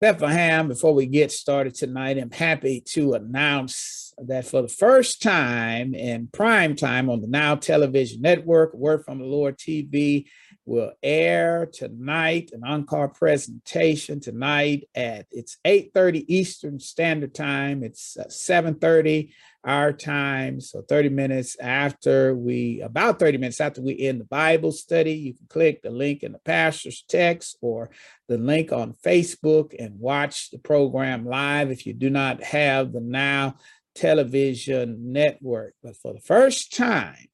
Bethlehem, before we get started tonight, I'm happy to announce that for the first time in prime time on the NOW Television Network, Word from the Lord TV will air tonight, an encore presentation tonight at, it's 8:30 Eastern Standard Time. It's 7:30 our time, so 30 minutes after we, about 30 minutes after we end the Bible study. You can click the link in the pastor's text or the link on Facebook and watch the program live if you do not have the NOW Television Network. But for the first time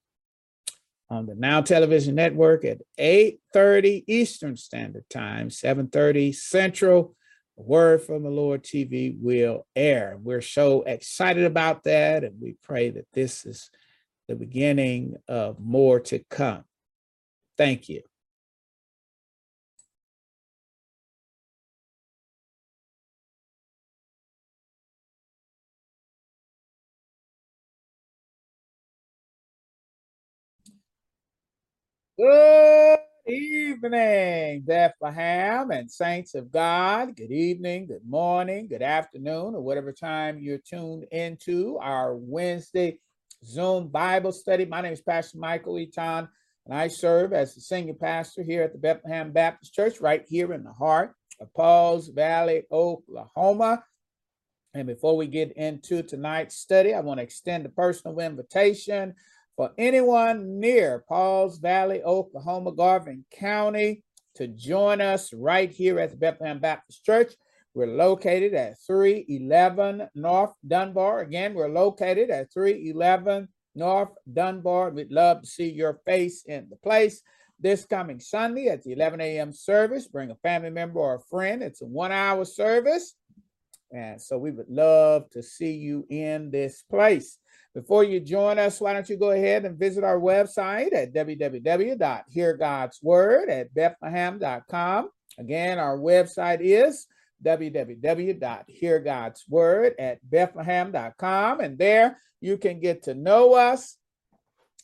on the NOW Television Network at 8:30 Eastern Standard Time, 7:30 Central, Word from the Lord TV will air. We're so excited about that, and we pray that this is the beginning of more to come. Thank you. Good evening, Bethlehem and saints of God. Good evening, good morning, good afternoon, or whatever time you're tuned into our Wednesday Zoom Bible study. My name is Pastor Michael Etan, and I serve as the senior pastor here at the Bethlehem Baptist Church right here in the heart of Pauls Valley, Oklahoma. And before we get into tonight's study, I want to extend a personal invitation for anyone near Pauls Valley, Oklahoma, Garvin County, to join us right here at the Bethlehem Baptist Church. We're located at 311 North Dunbar. Again, we're located at 311 North Dunbar. We'd love to see your face in the place. This coming Sunday at the 11 a.m. service, bring a family member or a friend. It's a 1-hour service. And so we would love to see you in this place. Before you join us, why don't you go ahead and visit our website at www.heargodsword@bethlehem.com. Again, our website is www.heargodsword@bethlehem.com. And there you can get to know us.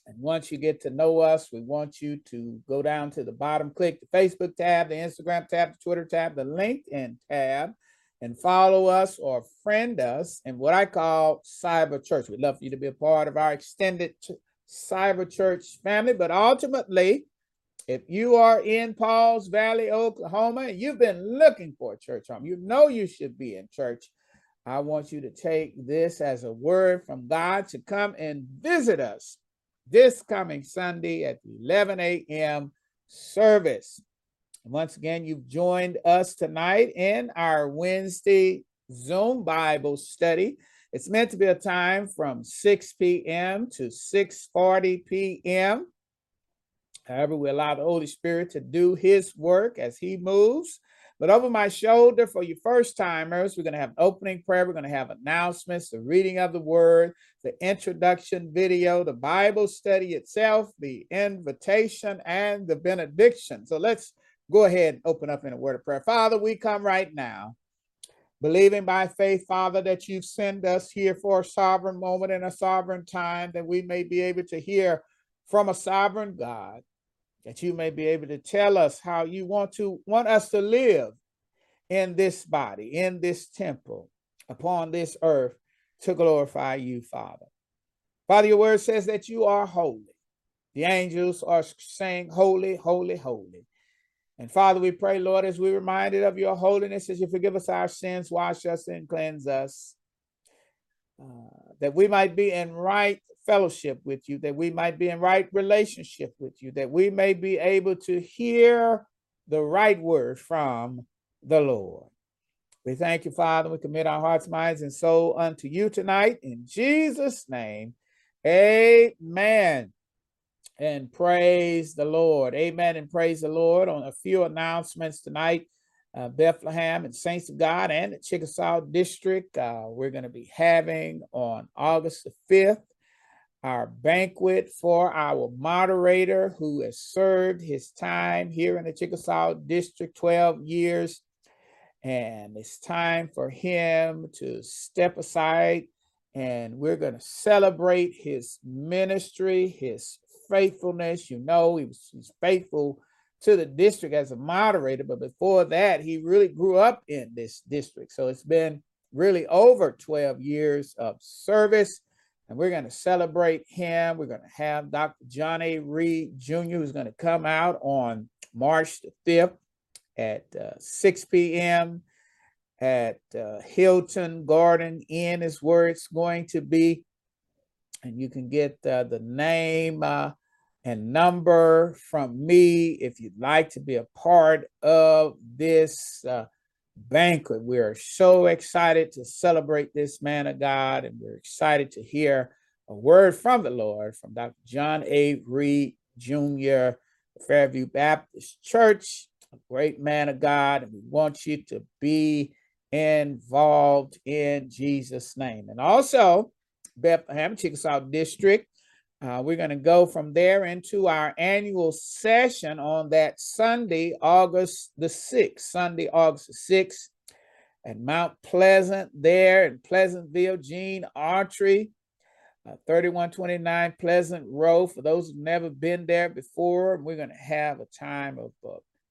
And once you get to know us, we want you to go down to the bottom, click the Facebook tab, the Instagram tab, the Twitter tab, the LinkedIn tab, and follow us or friend us in what I call cyber church. We'd love for you to be a part of our extended cyber church family. But ultimately, if you are in Pauls Valley, Oklahoma, and you've been looking for a church home, you know you should be in church, I want you to take this as a word from God to come and visit us this coming Sunday at 11 a.m. service. Once again, you've joined us tonight in our Wednesday Zoom Bible study. It's meant to be a time from 6 p.m. to 6:40 p.m. However, we allow the Holy Spirit to do his work as he moves. But over my shoulder, for you first timers, we're going to have opening prayer. We're going to have announcements, the reading of the word, the introduction video, the Bible study itself, the invitation, and the benediction. So let's go ahead and open up in a word of prayer. Father, we come right now, believing by faith, Father, that you've sent us here for a sovereign moment and a sovereign time, that we may be able to hear from a sovereign God, that you may be able to tell us how you want us to live in this body, in this temple, upon this earth, to glorify you, Father. Father, your word says that you are holy. The angels are saying, holy, holy, holy. And Father, we pray, Lord, as we're reminded of your holiness, as you forgive us our sins, wash us and cleanse us, that we might be in right fellowship with you, that we might be in right relationship with you, that we may be able to hear the right word from the Lord. We thank you, Father. We commit our hearts, minds, and soul unto you tonight. In Jesus' name, amen. And praise the Lord. Amen and praise the Lord. On a few announcements tonight, Bethlehem and Saints of God and the Chickasaw District, we're going to be having on August the 5th our banquet for our moderator who has served his time here in the Chickasaw District 12 years. And it's time for him to step aside, and we're going to celebrate his ministry, his faithfulness. You know, he's faithful to the district as a moderator, but before that, he really grew up in this district. So it's been really over 12 years of service, and we're going to celebrate him. We're going to have Dr. John A. Reed Jr., who's going to come out on March the 5th at 6 p.m. at Hilton Garden Inn is where it's going to be. And you can get the name and number from me if you'd like to be a part of this banquet. We are so excited to celebrate this man of God, and we're excited to hear a word from the Lord from Dr. John A. Reed Jr., Fairview Baptist Church, a great man of God, and we want you to be involved in Jesus' name. And also, Bethlehem, Chickasaw District, we're going to go from there into our annual session on that Sunday, August the 6th, Sunday, August the 6th at Mount Pleasant there in Pleasantville. Gene Artry, 3129 Pleasant Row, for those who've never been there before. We're going to have a time of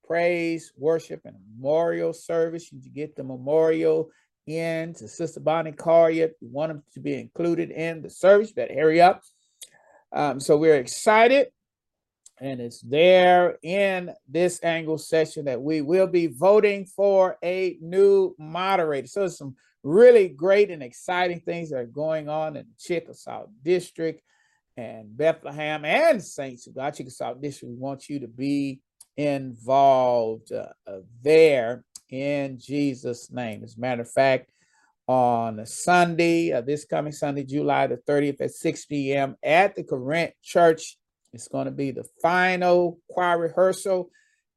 praise, worship, and memorial service. You can get the memorial in to Sister Bonnie Carrier. If you want them to be included in the service, you better hurry up. So we're excited, and it's there in this annual session that we will be voting for a new moderator. So there's some really great and exciting things that are going on in Chickasaw District and Bethlehem and Saints of God. Chickasaw District, we want you to be involved there in Jesus' name. As a matter of fact, on Sunday, this coming Sunday, July the 30th at 6 p.m. at the Corinth Church, it's going to be the final choir rehearsal,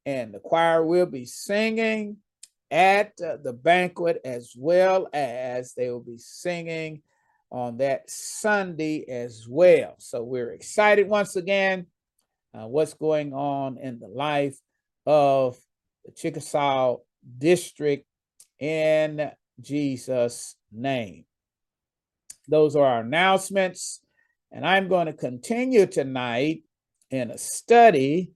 and the choir will be singing at the banquet, as well as they will be singing on that Sunday as well. So we're excited once again what's going on in the life of the Chickasaw District in Jesus' name. Those are our announcements, and I'm going to continue tonight in a study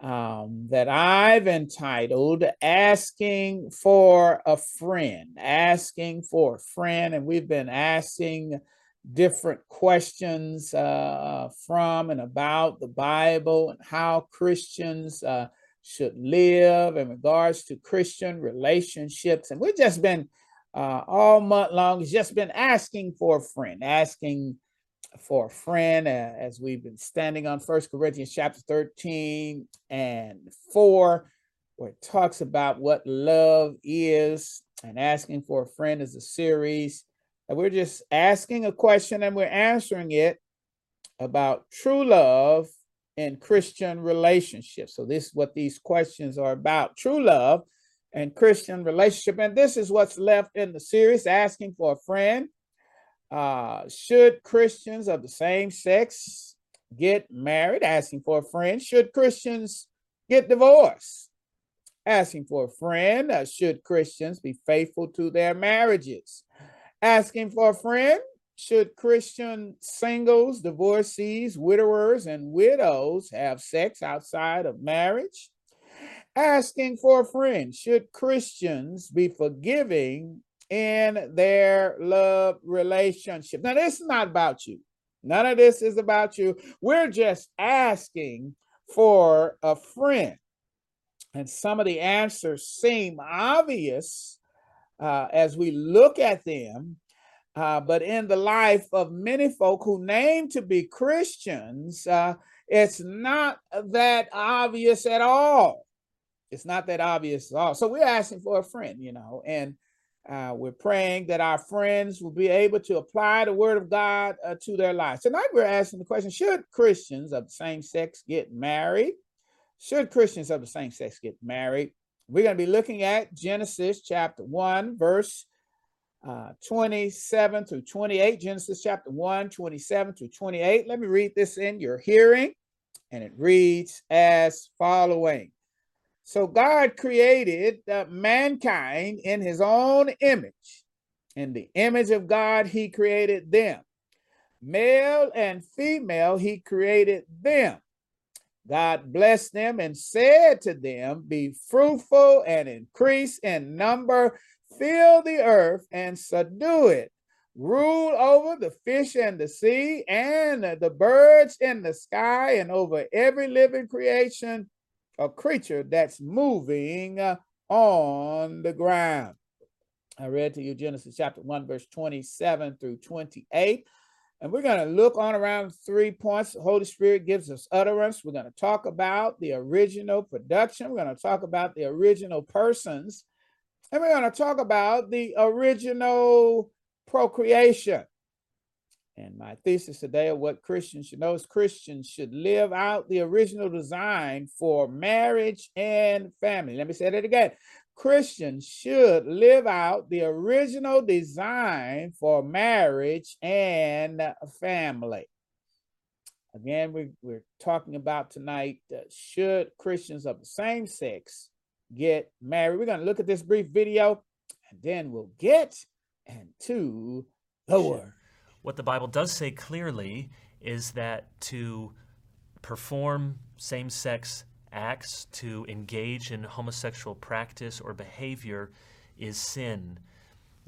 that I've entitled Asking for a Friend, Asking for a Friend. And we've been asking different questions from and about the Bible and how Christians should live in regards to Christian relationships. And we've just been all month long, just been asking for a friend, as we've been standing on First Corinthians chapter 13 and 4, where it talks about what love is. And asking for a friend is a series, and we're just asking a question and we're answering it about true love in Christian relationships. So this is what these questions are about, true love and Christian relationship. And this is what's left in the series, Asking for a Friend. Should Christians of the same sex get married? Asking for a friend. Should Christians get divorced? Asking for a friend. Should Christians be faithful to their marriages? Asking for a friend. Should Christian singles, divorcees, widowers, and widows have sex outside of marriage? Asking for a friend. Should Christians be forgiving in their love relationship? Now, this is not about you. None of this is about you. We're just asking for a friend. And some of the answers seem obvious as we look at them. But in the life of many folk who name to be Christians, it's not that obvious at all. It's not that obvious at all. So we're asking for a friend, you know, and we're praying that our friends will be able to apply the word of God to their lives. Tonight we're asking the question, should Christians of the same sex get married? Should Christians of the same sex get married? We're going to be looking at Genesis chapter 1, verse 27 through 28, Genesis chapter 1, 27 through 28. Let me read this in your hearing, and it reads as following. So God created mankind in his own image. In the image of God, he created them. Male and female, he created them. God blessed them and said to them, be fruitful and increase in number, fill the earth and subdue it, rule over the fish in the sea and the birds in the sky and over every living creation or creature that's moving on the ground. I read to you Genesis chapter 1, verse 27 through 28. And we're going to look on around 3 points. The Holy Spirit gives us utterance. We're going to talk about the original production. We're going to talk about the original persons. And we're going to talk about the original procreation. And my thesis today of what Christians should know is Christians should live out the original design for marriage and family. Let me say that again. Christians should live out the original design for marriage and family. Again, we're talking about tonight, should Christians of the same sex get married? We're going to look at this brief video, and then we'll get into the Word. What the Bible does say clearly is that to perform same-sex acts, to engage in homosexual practice or behavior is sin.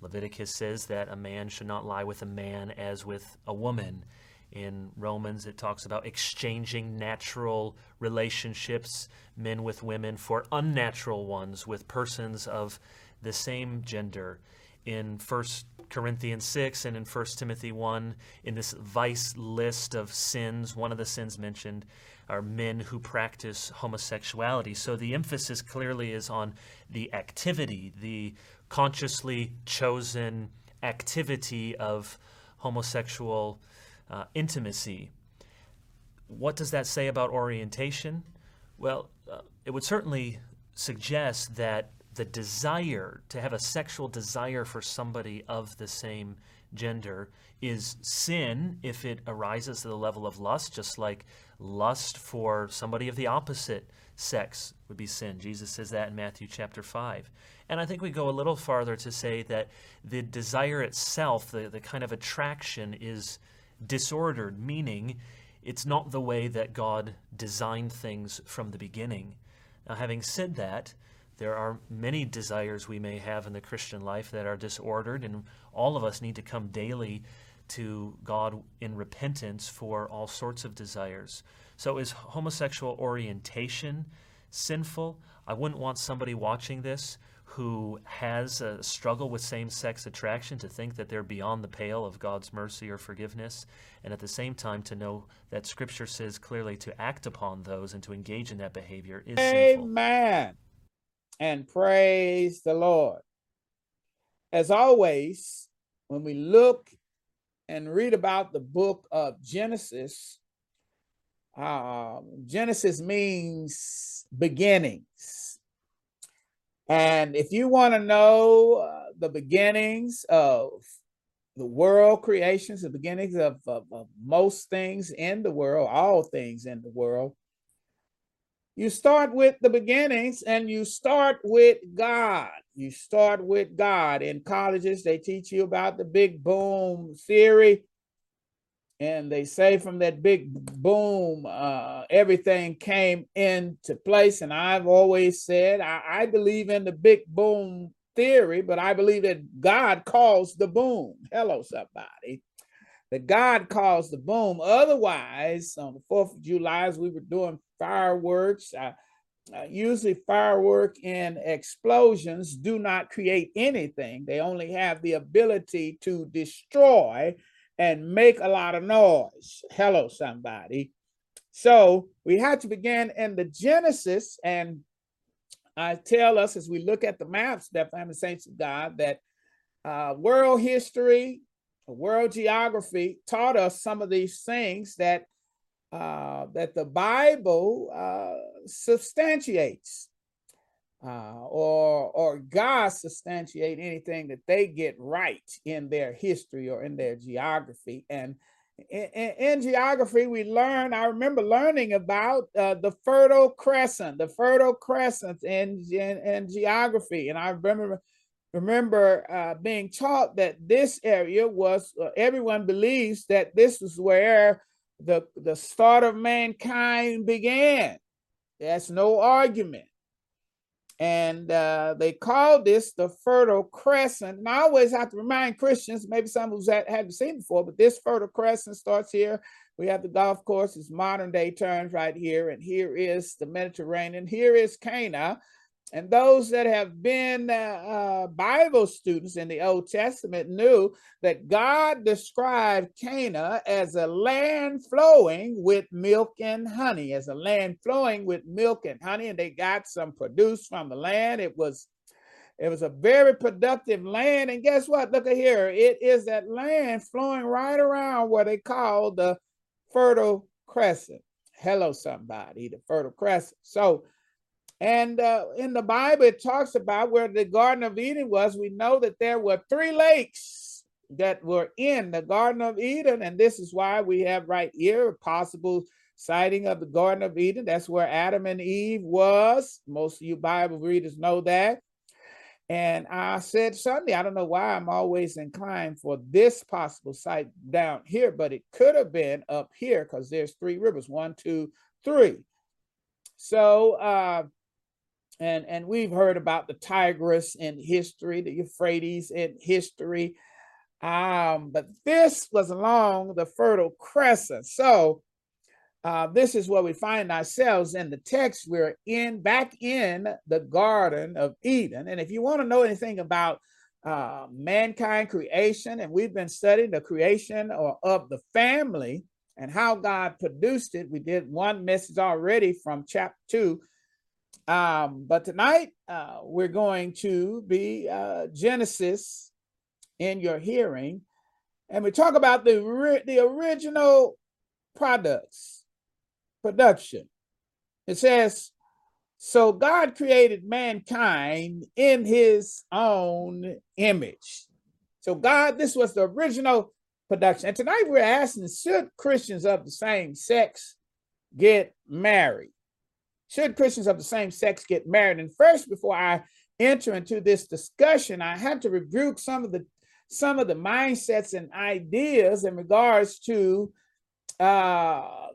Leviticus says that a man should not lie with a man as with a woman. In Romans, it talks about exchanging natural relationships, men with women, for unnatural ones with persons of the same gender. In First Corinthians 6 and in First Timothy 1, in this vice list of sins, one of the sins mentioned are men who practice homosexuality. So the emphasis clearly is on the activity, the consciously chosen activity of homosexual intimacy. What does that say about orientation? Well, it would certainly suggest that the desire to have a sexual desire for somebody of the same gender is sin if it arises to the level of lust, just like lust for somebody of the opposite sex would be sin. Jesus says that in Matthew chapter 5. And I think we go a little farther to say that the desire itself, the kind of attraction, is disordered, meaning it's not the way that God designed things from the beginning. Now, having said that, there are many desires we may have in the Christian life that are disordered, and all of us need to come daily to God in repentance for all sorts of desires. So is homosexual orientation sinful? I wouldn't want somebody watching this who has a struggle with same-sex attraction to think that they're beyond the pale of God's mercy or forgiveness, and at the same time to know that Scripture says clearly to act upon those and to engage in that behavior is sinful. Amen. And praise the Lord. As always, when we look and read about the book of Genesis, Genesis means beginnings. And if you want to know the beginnings of the world creations, the beginnings of most things in the world, all things in the world, you start with the beginnings and you start with God. You start with God. In colleges, they teach you about the big boom theory. And they say from that big boom, everything came into place. And I've always said, I believe in the big boom theory, but I believe that God caused the boom. Hello, somebody. That God caused the boom. Otherwise, on the 4th of July, as we were doing fireworks, usually firework and explosions do not create anything. They only have the ability to destroy and make a lot of noise. Hello, somebody. So we have to begin in the Genesis, and I tell us as we look at the maps, Bethlehem Saints of God, that world history, world geography taught us some of these things that the Bible substantiates, or God substantiate anything that they get right in their history or in their geography. And in geography, we learn, I remember learning about the Fertile Crescent, in geography. And I remember being taught that this area was, everyone believes that this was where the start of mankind began. That's no argument. And they call this the Fertile Crescent. And I always have to remind Christians, maybe some who haven't seen before, but this Fertile Crescent starts here. We have the golf course, it's modern day terms right here. And here is the Mediterranean. Here is Cana. And those that have been Bible students in the Old Testament knew that God described Cana as a land flowing with milk and honey, as a land flowing with milk and honey. And they got some produce from the land. It was a very productive land. And guess what? Look at here. It is that land flowing right around what they call the Fertile Crescent. Hello, somebody, the Fertile Crescent. So, and in the Bible, it talks about where the Garden of Eden was. We know that there were three lakes that were in the Garden of Eden. And this is why we have right here a possible sighting of the Garden of Eden. That's where Adam and Eve was. Most of you Bible readers know that. And I said Sunday, I don't know why I'm always inclined for this possible site down here, but it could have been up here because there's three rivers, 1, 2, 3. So, and we've heard about the Tigris in history, the Euphrates in history, but this was along the Fertile Crescent. So this is where we find ourselves in the text. We're back in the Garden of Eden. And if you want to know anything about mankind creation, and we've been studying the creation of the family and how God produced it. We did one message already from chapter 2. But tonight we're going to be Genesis in your hearing, and we talk about the original production. It says, so God created mankind in his own image. So God, this was the original production. And tonight we're asking, should Christians of the same sex get married? Should Christians of the same sex get married? And first, before I enter into this discussion, I have to rebuke some of the mindsets and ideas in regards to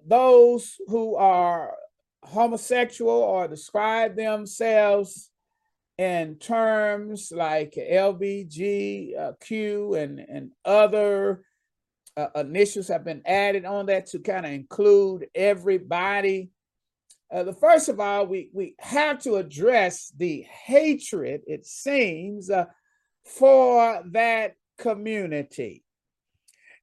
those who are homosexual or describe themselves in terms like LBGQ and other initials have been added on that to kind of include everybody. The first of all, we have to address the hatred, it seems, for that community.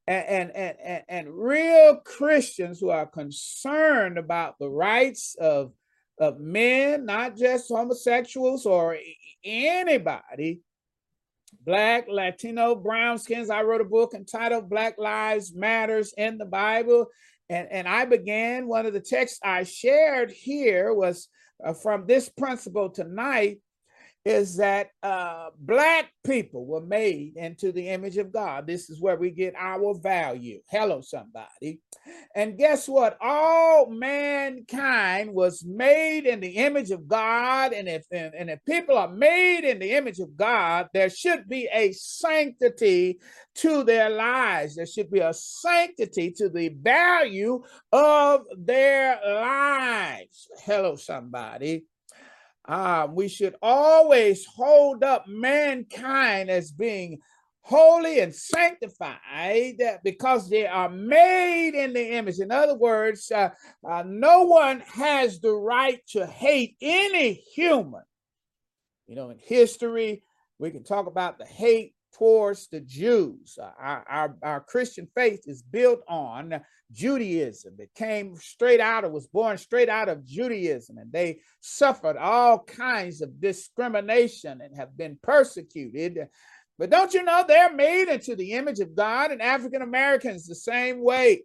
And real Christians who are concerned about the rights of men, not just homosexuals or anybody, Black, Latino, brown skins. I wrote a book entitled Black Lives Matters in the Bible. And I began, one of the texts I shared here was from this principle tonight, is that Black people were made into the image of God. This is where we get our value. Hello, somebody. And guess what? All mankind was made in the image of God. And if people are made in the image of God, there should be a sanctity to their lives. There should be a sanctity to the value of their lives. Hello, somebody. We should always hold up mankind as being holy and sanctified because they are made in the image. In other words, no one has the right to hate any human. You know, in history, we can talk about the hate towards the Jews. Our Christian faith is built on Judaism. It came straight out, it was born straight out of Judaism, and they suffered all kinds of discrimination and have been persecuted. But don't you know they're made into the image of God, and African Americans the same way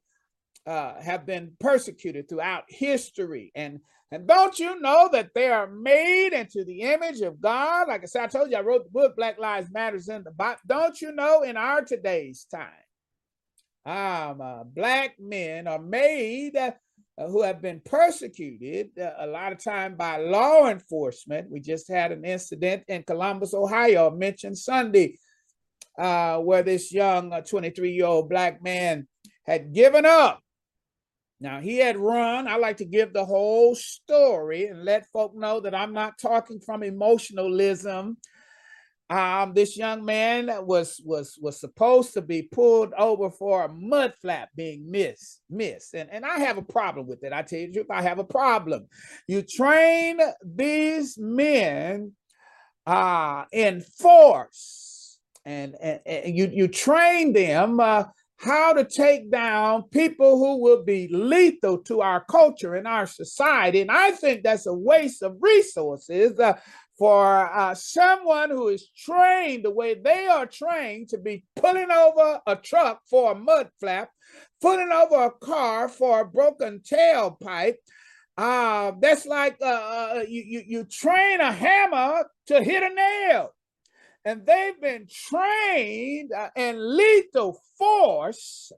have been persecuted throughout history. And don't you know that they are made into the image of God? Like I said, I told you, I wrote the book, Black Lives Matters in the Bible. Don't you know in our today's time, Black men are made who have been persecuted a lot of time by law enforcement. We just had an incident in Columbus, Ohio, mentioned Sunday, where this young 23-year-old Black man had given up Now, he had run. I like to give the whole story and let folk know that I'm not talking from emotionalism. This young man was supposed to be pulled over for a mud flap being missed. And I have a problem with it. I tell you the truth, I have a problem. You train these men in force, and you train them how to take down people who will be lethal to our culture and our society. And I think that's a waste of resources for someone who is trained the way they are trained to be pulling over a truck for a mud flap, pulling over a car for a broken tailpipe. That's like you train a hammer to hit a nail. And they've been trained in lethal force.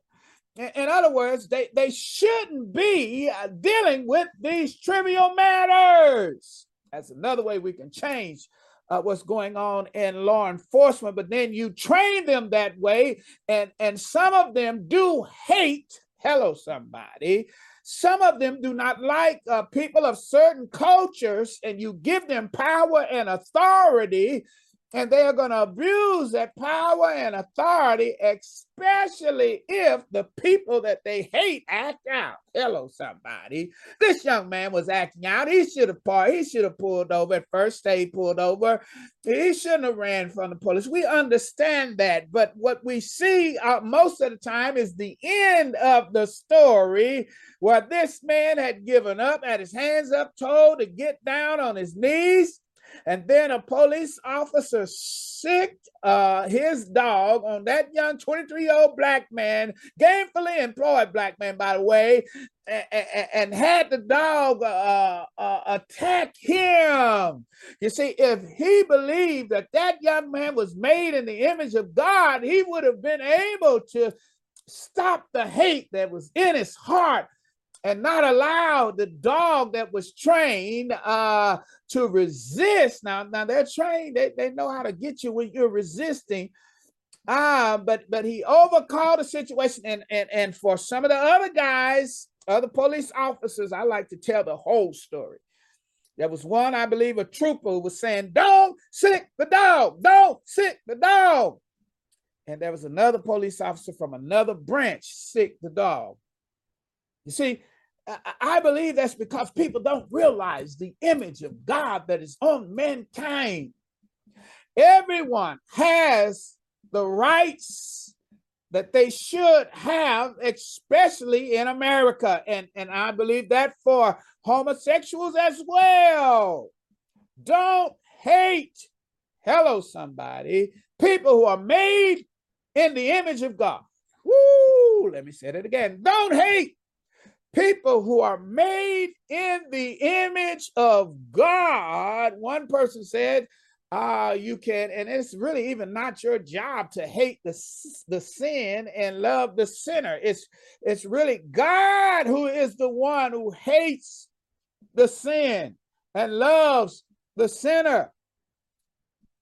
In other words, they shouldn't be dealing with these trivial matters. That's another way we can change what's going on in law enforcement. But then you train them that way, and some of them do hate. Hello, somebody. Some of them do not like people of certain cultures, and you give them power and authority, and they are going to abuse that power and authority, especially if the people that they hate act out. Hello, somebody. This young man was acting out. He should have pulled over at first. They pulled over. He shouldn't have ran from the police. We understand that. But what we see most of the time is the end of the story, where this man had given up, had his hands up, told to get down on his knees. And then a police officer sicked his dog on that young 23-year-old black man, gainfully employed black man, by the way, and had the dog attack him. You see, if he believed that that young man was made in the image of God, he would have been able to stop the hate that was in his heart and not allow the dog that was trained to resist. Now they're trained. They know how to get you when you're resisting. But he overcalled the situation. And for some of the other guys, other police officers, I like to tell the whole story. There was one, I believe, a trooper who was saying, "Don't sick the dog. Don't sick the dog." And there was another police officer from another branch, sick the dog. You see, I believe that's because people don't realize the image of God that is on mankind. Everyone has the rights that they should have, especially in America. And I believe that for homosexuals as well. Don't hate, hello, somebody, people who are made in the image of God. Woo, let me say that again. Don't hate people who are made in the image of God. One person said, you can, and it's really even not your job to hate the sin and love the sinner. It's really God who is the one who hates the sin and loves the sinner.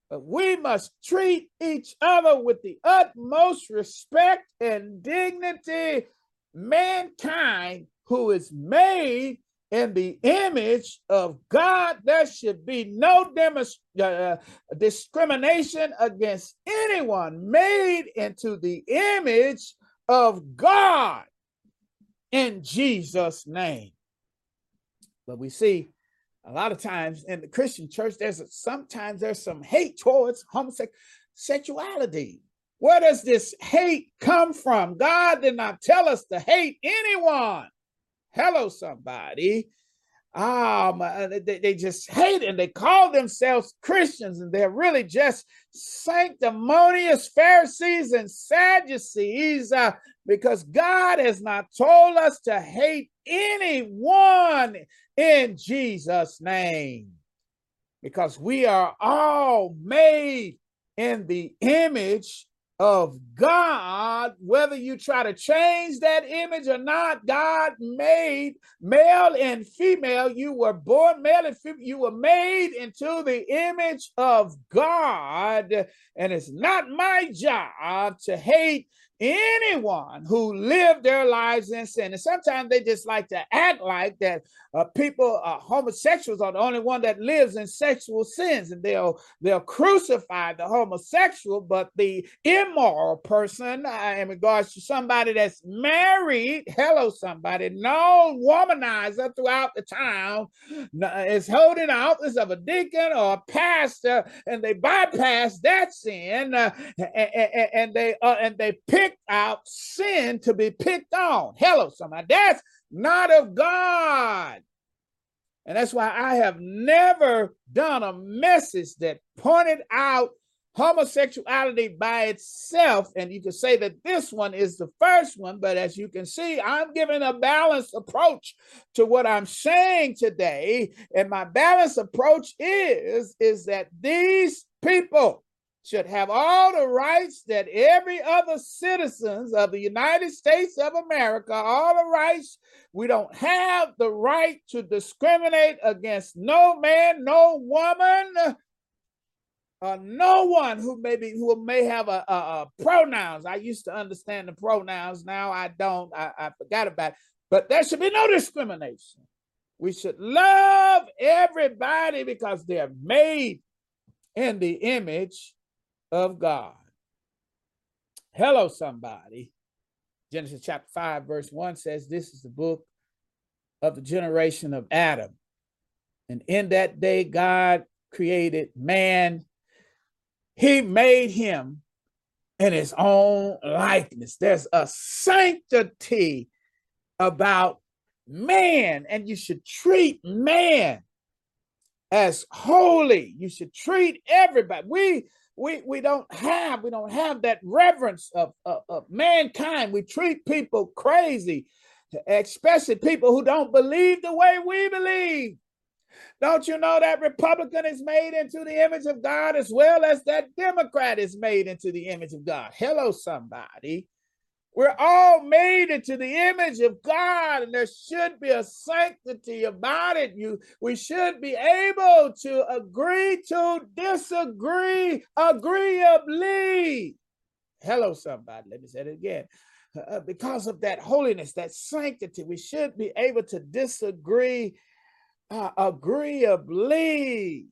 But we must treat each other with the utmost respect and dignity. Mankind who is made in the image of God, there should be no discrimination against anyone made into the image of God in Jesus' name. But we see a lot of times in the Christian church, there's some hate towards homosexuality. Where does this hate come from? God did not tell us to hate anyone. Hello, somebody. They just hate, and they call themselves Christians, and they're really just sanctimonious Pharisees and Sadducees, because God has not told us to hate anyone in Jesus' name, because we are all made in the image of God. Whether you try to change that image or not, God made male and female. You were born male and female. You were made into the image of God. And it's not my job to hate Anyone who lived their lives in sin. And sometimes they just like to act like that people, homosexuals are the only one that lives in sexual sins, and they'll crucify the homosexual, but the immoral person in regards to somebody that's married, hello somebody, no womanizer throughout the town is holding the office of a deacon or a pastor, and they bypass that sin and they pick out sin to be picked on. Hello, somebody. That's not of God. And that's why I have never done a message that pointed out homosexuality by itself. And you can say that this one is the first one, but as you can see, I'm giving a balanced approach to what I'm saying today. And my balanced approach is that these people should have all the rights that every other citizens of the United States of America, all the rights. We don't have the right to discriminate against no man, no woman, no one who may have a pronouns. I used to understand the pronouns. Now I don't. I forgot about it. But there should be no discrimination. We should love everybody because they're made in the image of God. Hello, somebody. Genesis chapter 5, verse 1 says, this is the book of the generation of Adam. And in that day, God created man. He made him in his own likeness. There's a sanctity about man, and you should treat man as holy. You should treat everybody. We don't have that reverence of mankind. We treat people crazy, especially people who don't believe the way we believe. Don't you know that Republican is made into the image of God as well as that Democrat is made into the image of God? Hello, somebody. We're all made into the image of God, and there should be a sanctity about it. We should be able to agree to disagree agreeably. Hello, somebody. Let me say it again. Because of that holiness, that sanctity, we should be able to disagree agreeably.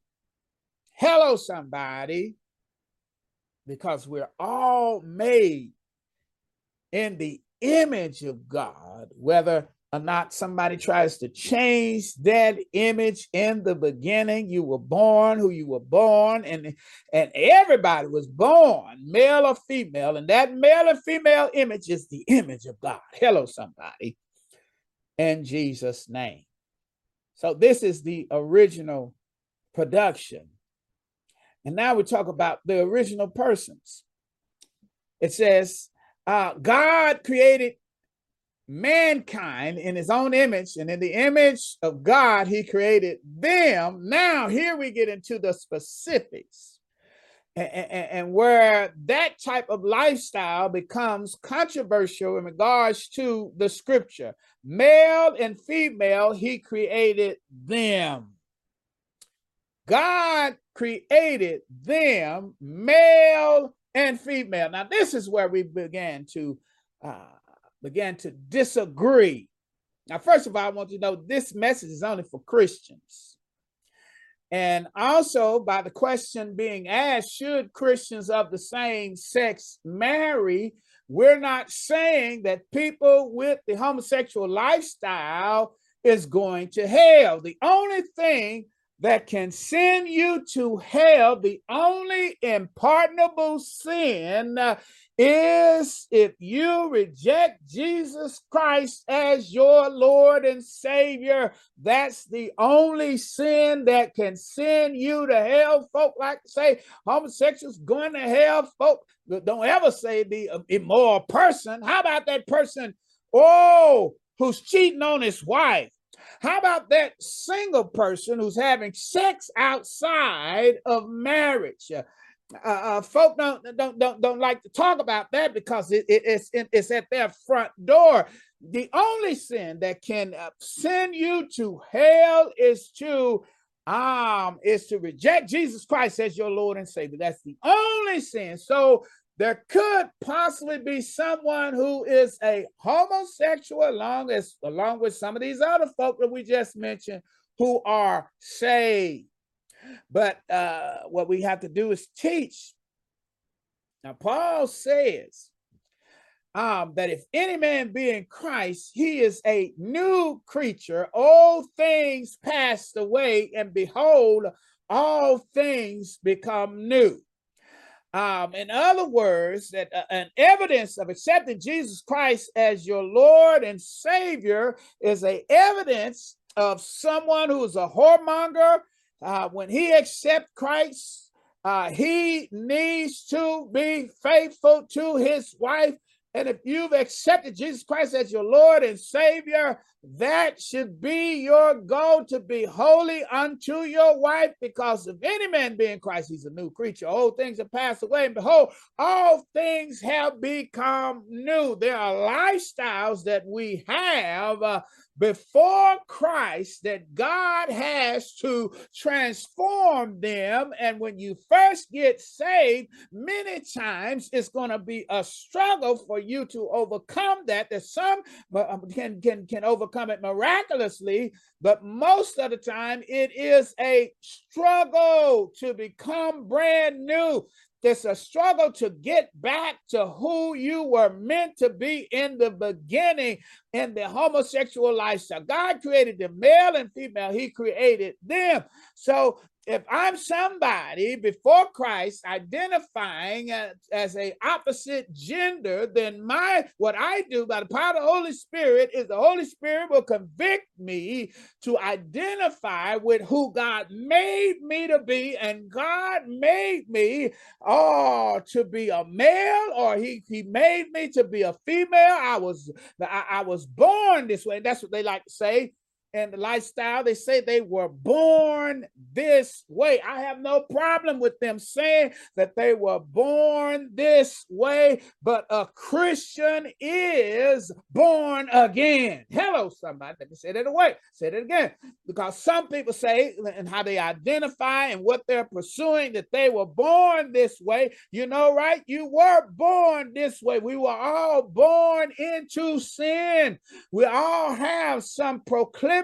Hello, somebody. Because we're all made in the image of God, whether or not somebody tries to change that image. In the beginning, you were born who you were born, and everybody was born, male or female, and that male and female image is the image of God. Hello, somebody, in Jesus' name. So this is the original production. And now we talk about the original persons. It says, God created mankind in his own image, and in the image of God, he created them. Now, here we get into the specifics and where that type of lifestyle becomes controversial in regards to the scripture. Male and female, he created them. God created them, male and female. Now, this is where we began to disagree. Now, first of all, I want you to know this message is only for Christians. And also, by the question being asked, should Christians of the same sex marry? We're not saying that people with the homosexual lifestyle is going to hell. The only thing that can send you to hell, the only unpardonable sin, is if you reject Jesus Christ as your Lord and Savior. That's the only sin that can send you to hell. Folk like to say homosexuals going to hell. Folk don't ever say the immoral person. How about that person, who's cheating on his wife? How about that single person who's having sex outside of marriage? Folk don't like to talk about that because it's at their front door. The only sin that can send you to hell is to reject Jesus Christ as your Lord and Savior. That's the only sin. So there could possibly be someone who is a homosexual along with some of these other folk that we just mentioned who are saved. But what we have to do is teach. Now, Paul says that if any man be in Christ, he is a new creature. All things passed away, and behold, all things become new. In other words, that an evidence of accepting Jesus Christ as your Lord and Savior is a evidence of someone who is a whoremonger. When he accepts Christ, he needs to be faithful to his wife. And if you've accepted Jesus Christ as your Lord and Savior, that should be your goal, to be holy unto your wife, because if any man be in Christ, he's a new creature. Old things have passed away, and behold, all things have become new. There are lifestyles that we have before Christ that God has to transform them. And when you first get saved, many times it's going to be a struggle for you to overcome that. That some can overcome it miraculously, but most of the time it is a struggle to become brand new. It's a struggle to get back to who you were meant to be in the beginning in the homosexual lifestyle. God created them, male and female. He created them. So if I'm somebody before Christ identifying as a opposite gender, then what I do by the power of the Holy Spirit is the Holy Spirit will convict me to identify with who God made me to be. And God made me to be a male, or he made me to be a female. I was born this way. That's what they like to say. And the lifestyle, they say they were born this way. I have no problem with them saying that they were born this way, but a Christian is born again. Hello, somebody. Let me say that away. Say that again. Because some people say, and how they identify and what they're pursuing, that they were born this way. You know, right? You were born this way. We were all born into sin. We all have some proclivity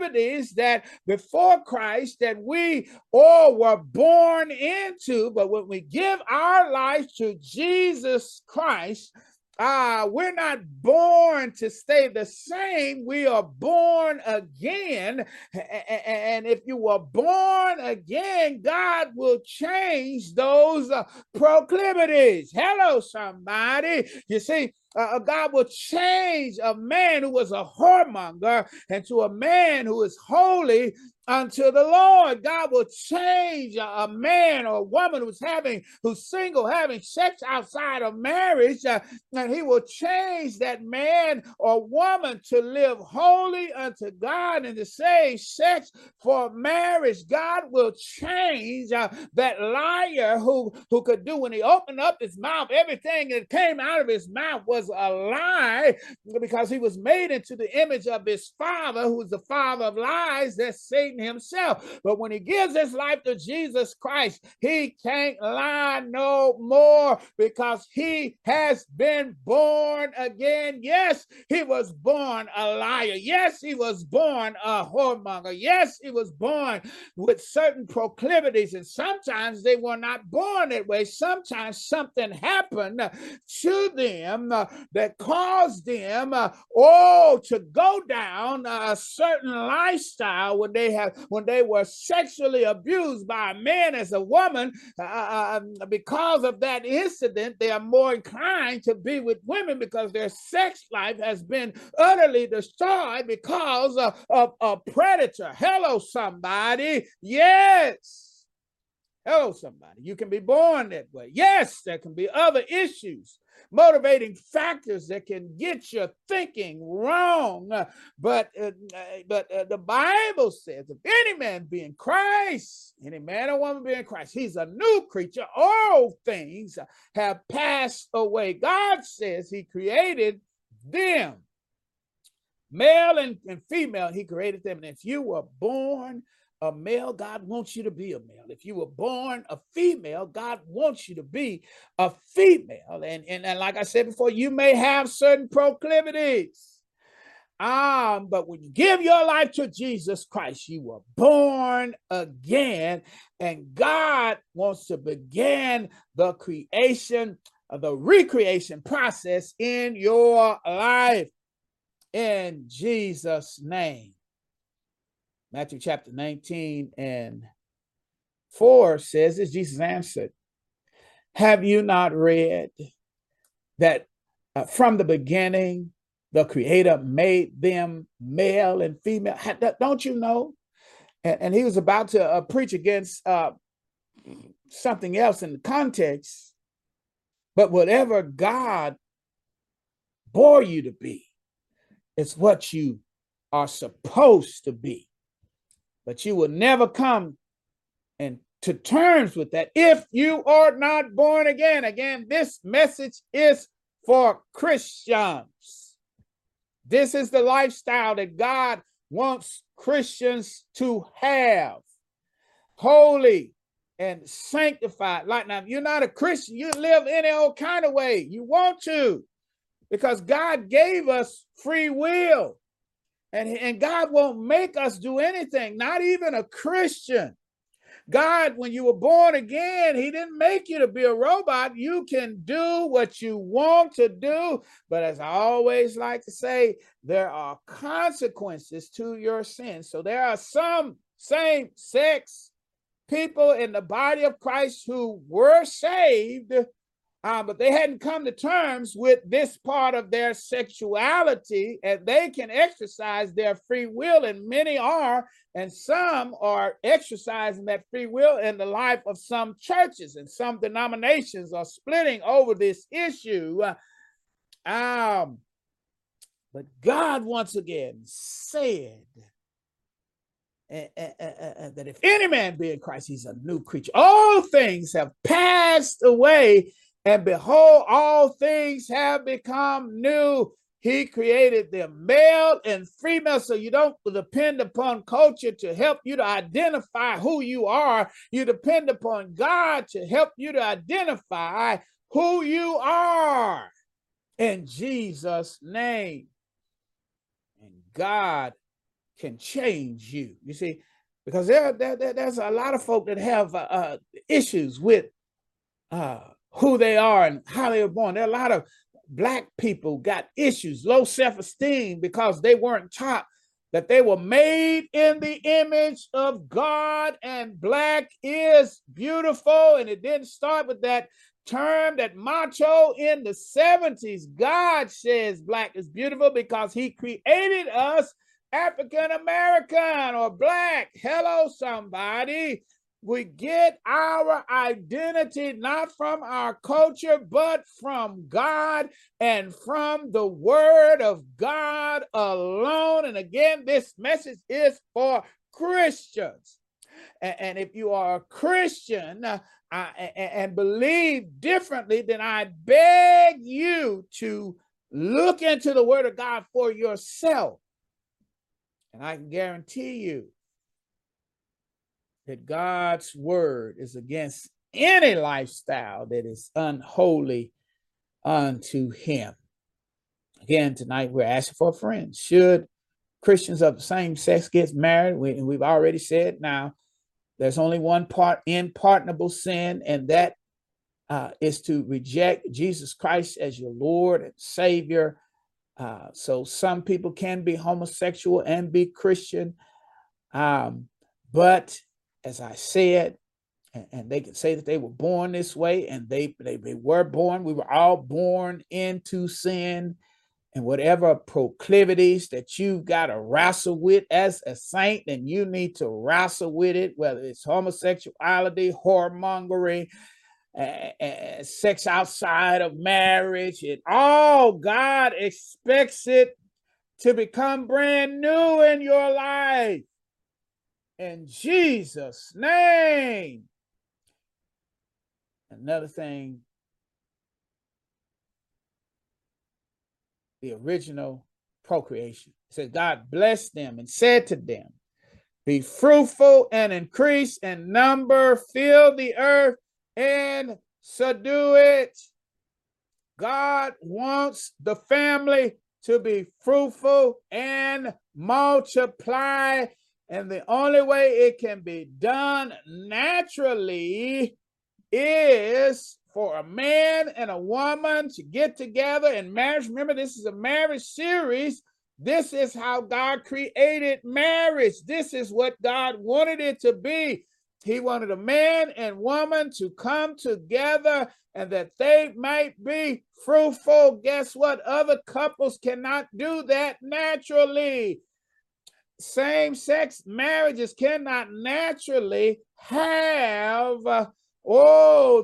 that before Christ that we all were born into, but when we give our life to Jesus Christ, we're not born to stay the same. We are born again. And if you were born again, God will change those proclivities. Hello, somebody. You see, God will change a man who was a whoremonger into a man who is holy unto the Lord. God will change a man or a woman who's single, having sex outside of marriage, and he will change that man or woman to live holy unto God and to save sex for marriage. God will change that liar who could do, when he opened up his mouth, everything that came out of his mouth was a lie, because he was made into the image of his father, who's the father of lies. That's Satan himself. But when he gives his life to Jesus Christ, he can't lie no more, because he has been born again. Yes, he was born a liar. Yes, he was born a whoremonger. Yes, he was born with certain proclivities, and sometimes they were not born that way. Sometimes something happened to them that caused them to go down a certain lifestyle when they were sexually abused by a man as a woman. Because of that incident, they are more inclined to be with women, because their sex life has been utterly destroyed because of a predator. Hello, somebody. Yes. Hello, somebody. You can be born that way. Yes, there can be other issues, motivating factors that can get your thinking wrong. But the Bible says, if any man be in Christ, any man or woman be in Christ, he's a new creature. All things have passed away. God says he created them, male and female. He created them. And if you were born a male, God wants you to be a male. If you were born a female, God wants you to be a female. And like I said before, you may have certain proclivities. But when you give your life to Jesus Christ, you were born again, and God wants to begin the creation, the recreation process in your life in Jesus' name. Matthew chapter 19:4 says this, Jesus answered, have you not read that from the beginning, the Creator made them male and female? Don't you know? And he was about to preach against something else in the context. But whatever God bore you to be, it's what you are supposed to be. But you will never come and to terms with that if you are not born again. Again, this message is for Christians. This is the lifestyle that God wants Christians to have. Holy and sanctified. Like now, if you're not a Christian, you live any old kind of way you want to, because God gave us free will. And God won't make us do anything, not even a Christian. God, when you were born again, he didn't make you to be a robot. You can do what you want to do. But as I always like to say, there are consequences to your sins. So there are some same-sex people in the body of Christ who were saved, but they hadn't come to terms with this part of their sexuality, and they can exercise their free will, and many are, and some are exercising that free will in the life of some churches, and some denominations are splitting over this issue. But God once again said that if any man be in Christ, he's a new creature. All things have passed away, and behold, all things have become new. He created them male and female, so you don't depend upon culture to help you to identify who you are. You depend upon God to help you to identify who you are in Jesus' name. And God can change you. You see, because there's a lot of folk that have issues with who they are and how they were born. There are a lot of black people got issues, low self-esteem, because they weren't taught that they were made in the image of God, and black is beautiful. And it didn't start with that term, that motto in the 70s. God says black is beautiful because he created us African-American or black. Hello, somebody. We get our identity not from our culture, but from God and from the Word of God alone. And again, this message is for Christians. And if you are a Christian and believe differently, then I beg you to look into the Word of God for yourself. And I can guarantee you that God's word is against any lifestyle that is unholy unto him. Again, tonight we're asking for a friend. Should Christians of the same sex get married? We've already said now there's only one part in pardonable sin, and that is to reject Jesus Christ as your Lord and Savior. So some people can be homosexual and be Christian, but as I said, and they can say that they were born this way, and they were born. We were all born into sin, and whatever proclivities that you've got to wrestle with as a saint, and you need to wrestle with it, whether it's homosexuality, whoremongery, sex outside of marriage, it all God expects it to become brand new in your life. In Jesus' name. Another thing, the original procreation. It says, God blessed them and said to them, Be fruitful and increase in number. Fill the earth and subdue it. God wants the family to be fruitful and multiply. And the only way it can be done naturally is for a man and a woman to get together in marriage. Remember, this is a marriage series. This is how God created marriage. This is what God wanted it to be. He wanted a man and woman to come together and that they might be fruitful. Guess what? Other couples cannot do that naturally. Same-sex marriages cannot naturally have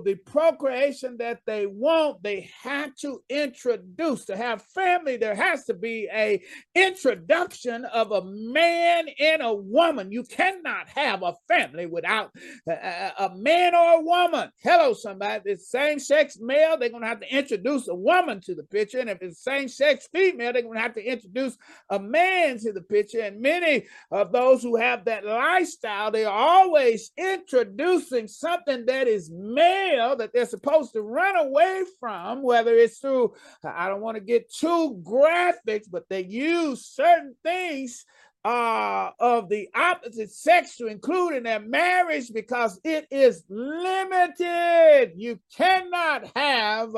the procreation that they want. They have to introduce, to have family, there has to be an introduction of a man and a woman. You cannot have a family without a man or a woman. Hello, somebody. If it's same-sex male, they're going to have to introduce a woman to the picture. And if it's same-sex female, they're going to have to introduce a man to the picture. And many of those who have that lifestyle, they're always introducing something that is male that they're supposed to run away from, whether it's through, I don't want to get too graphic, but they use certain things of the opposite sex to include in their marriage because it is limited. You cannot have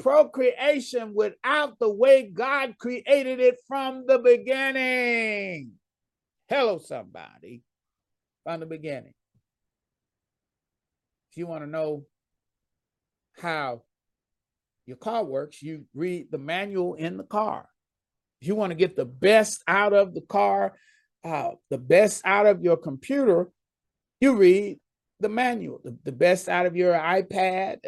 procreation without the way God created it from the beginning. Hello, somebody. From the beginning. You want to know how your car works, you read the manual in the car. If you want to get the best out of the car, the best out of your computer, you read the manual. The best out of your iPad,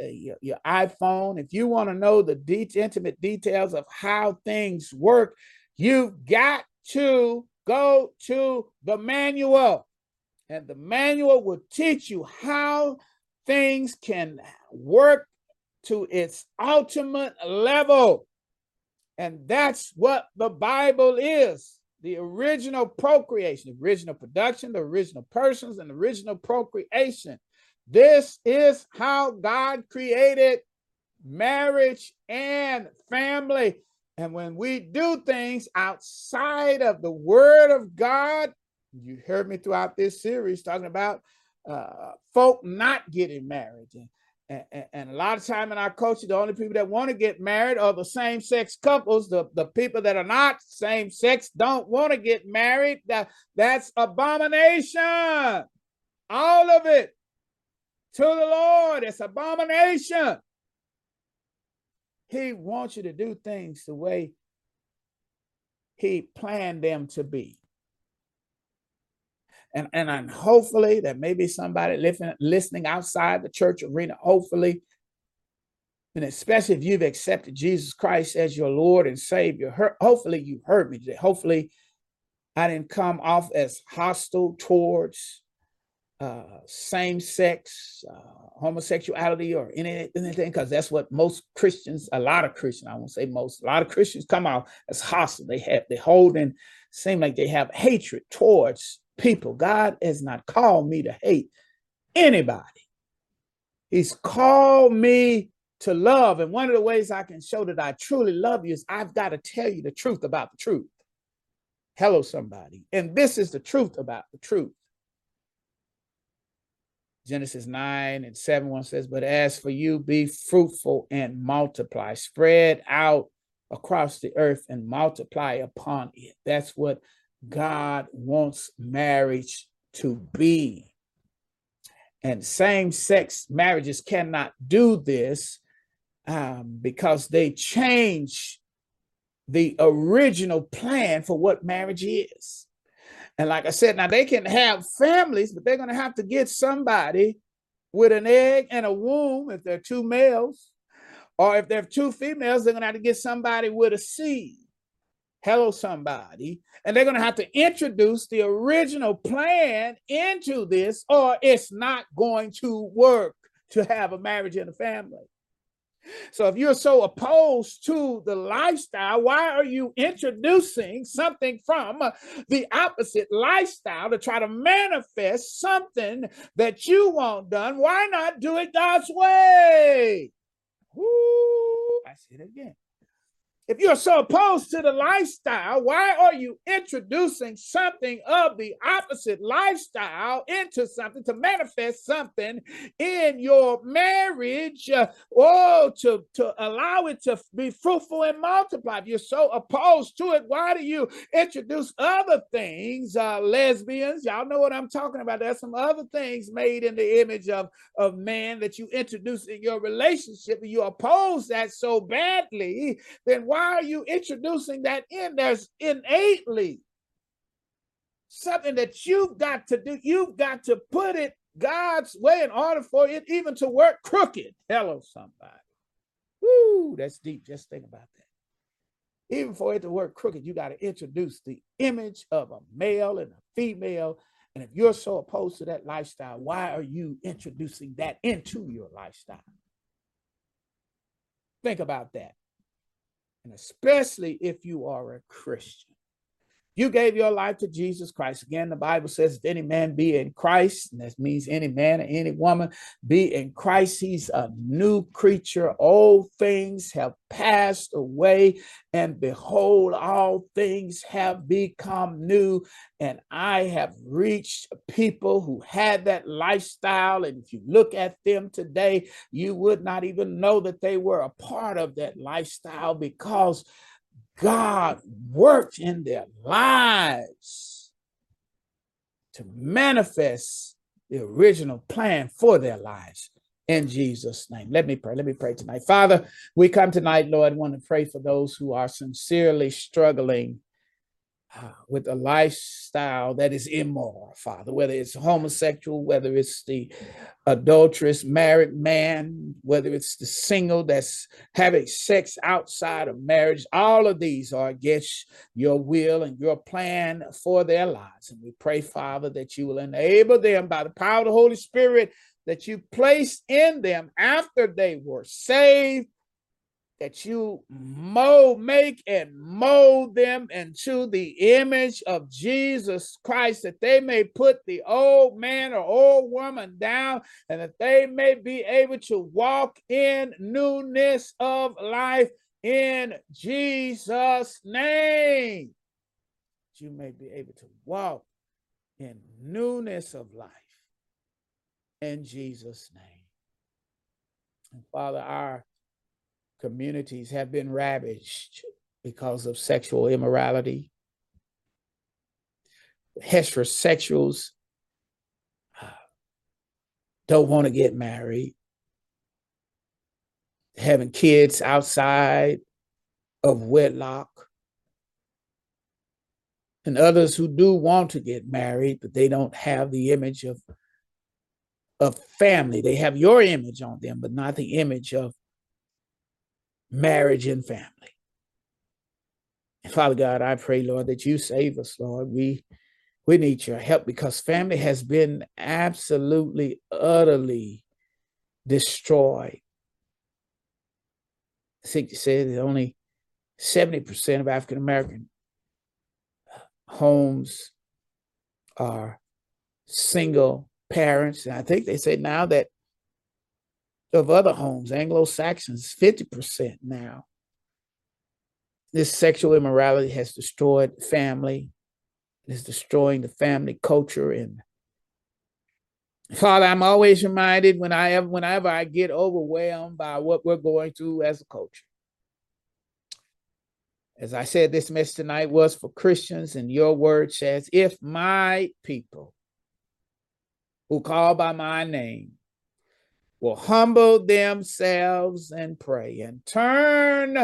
your iPhone. If you want to know the intimate details of how things work, you've got to go to the manual. And the manual will teach you how things can work to its ultimate level. And that's what the Bible is. The original procreation, the original production, the original persons, and the original procreation. This is how God created marriage and family. And when we do things outside of the Word of God, you heard me throughout this series talking about folk not getting married. And a lot of time in our culture, the only people that want to get married are the same-sex couples. The people that are not same-sex don't want to get married. That's abomination. All of it to the Lord. It's abomination. He wants you to do things the way he planned them to be. And hopefully there may be somebody listening outside the church arena, hopefully, and especially if you've accepted Jesus Christ as your Lord and Savior, hopefully you heard me today. Hopefully I didn't come off as hostile towards same-sex, homosexuality or anything, because that's what most Christians, a lot of Christians come out as hostile. Seem like they have hatred towards people. God has not called me to hate anybody. He's called me to love. And one of the ways I can show that I truly love you is I've got to tell you the truth about the truth. Hello, somebody. And this is the truth about the truth. Genesis 9:7 says, but as for you, be fruitful and multiply, spread out across the earth and multiply upon it. That's what God wants marriage to be. And same-sex marriages cannot do this because they change the original plan for what marriage is. And like I said, now they can have families, but they're going to have to get somebody with an egg and a womb if they're two males, or if they're two females, they're going to have to get somebody with a seed. Hello, somebody. And they're going to have to introduce the original plan into this, or it's not going to work to have a marriage and a family. So if you're so opposed to the lifestyle, why are you introducing something from the opposite lifestyle to try to manifest something that you want done? Why not do it God's way? Ooh, I said it again. If you're so opposed to the lifestyle, why are you introducing something of the opposite lifestyle into something to manifest something in your marriage or to allow it to be fruitful and multiply? If you're so opposed to it, why do you introduce other things? Lesbians, y'all know what I'm talking about. There's some other things made in the image of man that you introduce in your relationship, and you oppose that so badly, then why are you introducing that in? There's innately something that you've got to do. You've got to put it God's way in order for it even to work crooked. Hello, somebody. Woo, that's deep. Just think about that. Even for it to work crooked, you got to introduce the image of a male and a female. And if you're so opposed to that lifestyle, why are you introducing that into your lifestyle? Think about that. And especially if you are a Christian, you gave your life to Jesus Christ. Again, the Bible says, if any man be in Christ, and that means any man or any woman be in Christ, he's a new creature. All things have passed away, and behold, all things have become new. And I have reached people who had that lifestyle. And if you look at them today, you would not even know that they were a part of that lifestyle, because God worked in their lives to manifest the original plan for their lives. In Jesus' name, let me pray. Let me pray tonight. Father, we come tonight, Lord, want to pray for those who are sincerely struggling with a lifestyle that is immoral, Father, whether it's homosexual, whether it's the adulterous married man, whether it's the single that's having sex outside of marriage. All of these are against your will and your plan for their lives. And we pray, Father, that you will enable them by the power of the Holy Spirit that you placed in them after they were saved, that you make and mold them into the image of Jesus Christ, that they may put the old man or old woman down, and that they may be able to walk in newness of life in Jesus' name. That you may be able to walk in newness of life in Jesus' name. And Father, our communities have been ravaged because of sexual immorality. Heterosexuals don't want to get married. Having kids outside of wedlock. And others who do want to get married, but they don't have the image of family. They have your image on them, but not the image of marriage and family. And Father God, I pray, Lord, that you save us, Lord. We need your help, because family has been absolutely, utterly destroyed. I think you said that only 70% of African-American homes are single parents. And I think they say now that of other homes, Anglo-Saxons, 50% now. This sexual immorality has destroyed family. It is destroying the family culture. And Father, I'm always reminded whenever I get overwhelmed by what we're going through as a culture. As I said, this message tonight was for Christians, and your word says, if my people who call by my name will humble themselves and pray and turn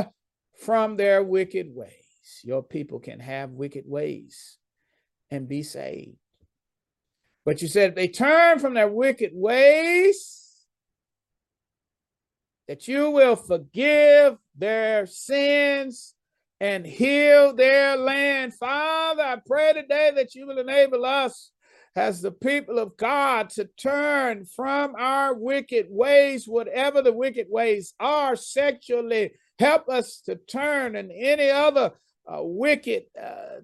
from their wicked ways. Your people can have wicked ways and be saved. But you said if they turn from their wicked ways, that you will forgive their sins and heal their land. Father, I pray today that you will enable us as the people of God to turn from our wicked ways, whatever the wicked ways are sexually. Help us to turn, and any other wicked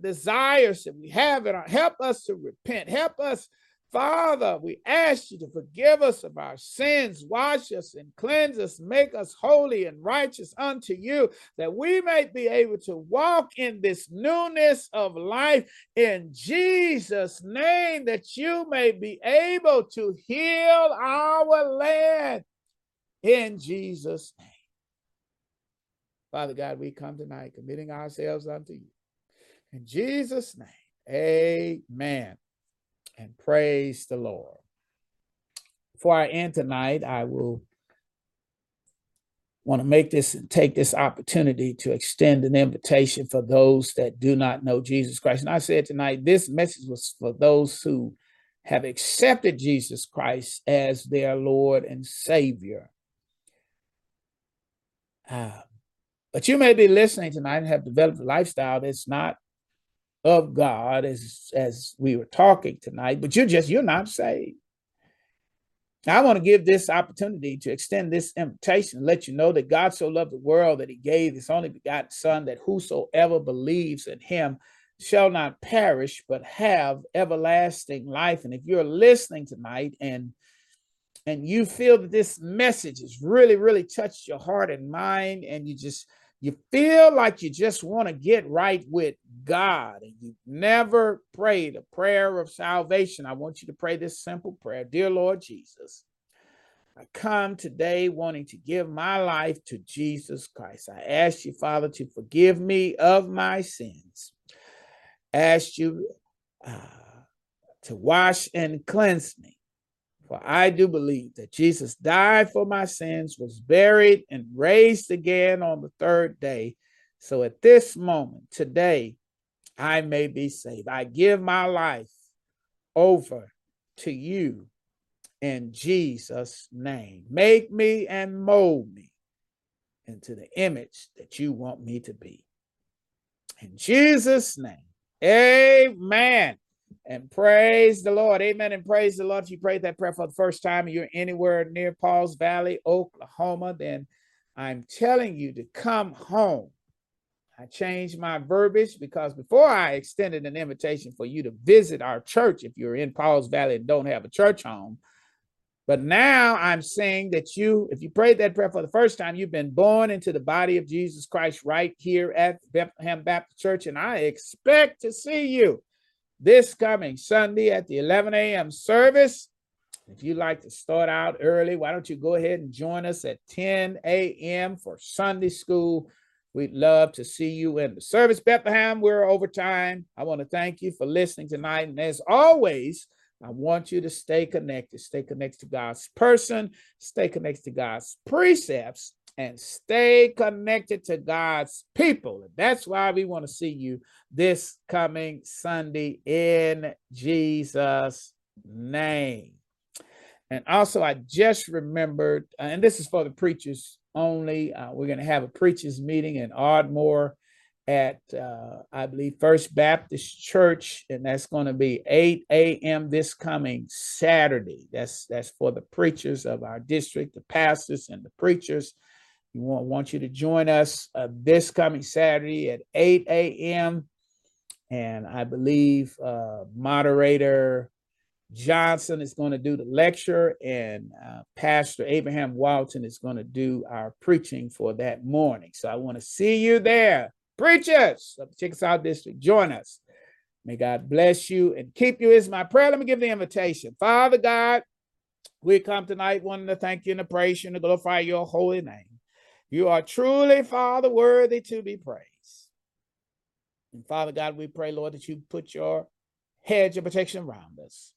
desires that we have in our, help us to repent. Help us, Father, we ask you to forgive us of our sins, wash us and cleanse us, make us holy and righteous unto you, that we may be able to walk in this newness of life in Jesus' name, that you may be able to heal our land in Jesus' name. Father God, we come tonight committing ourselves unto you. In Jesus' name, amen. And praise the Lord. Before I end tonight, I will want to make this and take this opportunity to extend an invitation for those that do not know Jesus Christ. And I said tonight, this message was for those who have accepted Jesus Christ as their Lord and Savior. But you may be listening tonight and have developed a lifestyle that's not of God, as we were talking tonight, but you're not saved. Now, I want to give this opportunity to extend this invitation and let you know that God so loved the world that he gave his only begotten Son, that whosoever believes in him shall not perish but have everlasting life. And if you're listening tonight and you feel that this message has really, really touched your heart and mind, and you feel like you just want to get right with God, and you've never prayed a prayer of salvation, I want you to pray this simple prayer. Dear Lord Jesus, I come today wanting to give my life to Jesus Christ. I ask you, Father, to forgive me of my sins. Ask you to wash and cleanse me. For I do believe that Jesus died for my sins, was buried, and raised again on the third day. So at this moment, today, I may be saved. I give my life over to you in Jesus' name. Make me and mold me into the image that you want me to be. In Jesus' name, amen. And praise the Lord. Amen. And praise the Lord. If you prayed that prayer for the first time and you're anywhere near Pauls Valley, Oklahoma, then I'm telling you to come home. I changed my verbiage because before I extended an invitation for you to visit our church if you're in Pauls Valley and don't have a church home. But now I'm saying that if you prayed that prayer for the first time, you've been born into the body of Jesus Christ right here at Bethlehem Baptist Church. And I expect to see you this coming Sunday at the 11 a.m. service. If you like to start out early, why don't you go ahead and join us at 10 a.m. for Sunday school. We'd love to see you in the service. Bethlehem, we're over time. I want to thank you for listening tonight. And as always, I want you to stay connected. Stay connected to God's person. Stay connected to God's precepts. And stay connected to God's people. And that's why we want to see you this coming Sunday in Jesus' name. And also, I just remembered, and this is for the preachers only, we're going to have a preachers meeting in Ardmore at, I believe, First Baptist Church, and that's going to be 8 a.m. this coming Saturday. That's for the preachers of our district, the pastors and the preachers. We want you to join us this coming Saturday at 8 a.m. And I believe moderator Johnson is going to do the lecture, and Pastor Abraham Walton is going to do our preaching for that morning. So I want to see you there. Preachers of the Chickasaw District, join us. May God bless you and keep you is my prayer. Let me give the invitation. Father God, we come tonight wanting to thank you and to praise you and to glorify your holy name. You are truly, Father, worthy to be praised. And Father God, we pray, Lord, that you put your hedge of protection around us.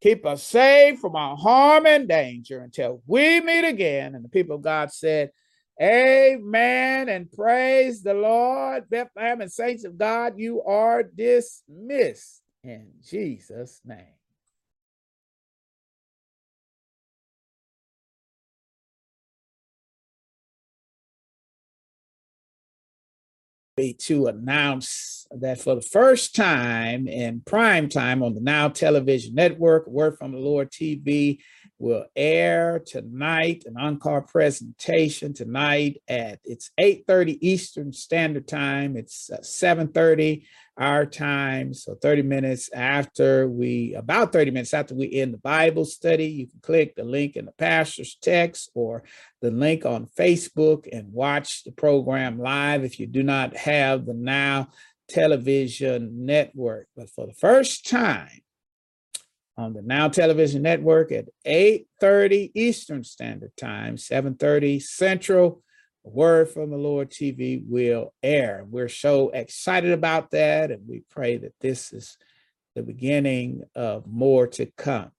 Keep us safe from all harm and danger until we meet again. And the people of God said, amen, and praise the Lord. Bethlehem and saints of God, you are dismissed in Jesus' name. To announce that for the first time in prime time on the NOW Television Network, Word from the Lord TV will air tonight, an encore presentation tonight at, it's 8:30 Eastern Standard Time, it's 7:30 our time, so 30 minutes after we, about 30 minutes after we end the Bible study. You can click the link in the pastor's text or the link on Facebook and watch the program live if you do not have the NOW Television Network. But for the first time on the NOW Television Network at 8:30 Eastern Standard Time, 7:30 Central, Word from the Lord TV will air. We're so excited about that, and we pray that this is the beginning of more to come.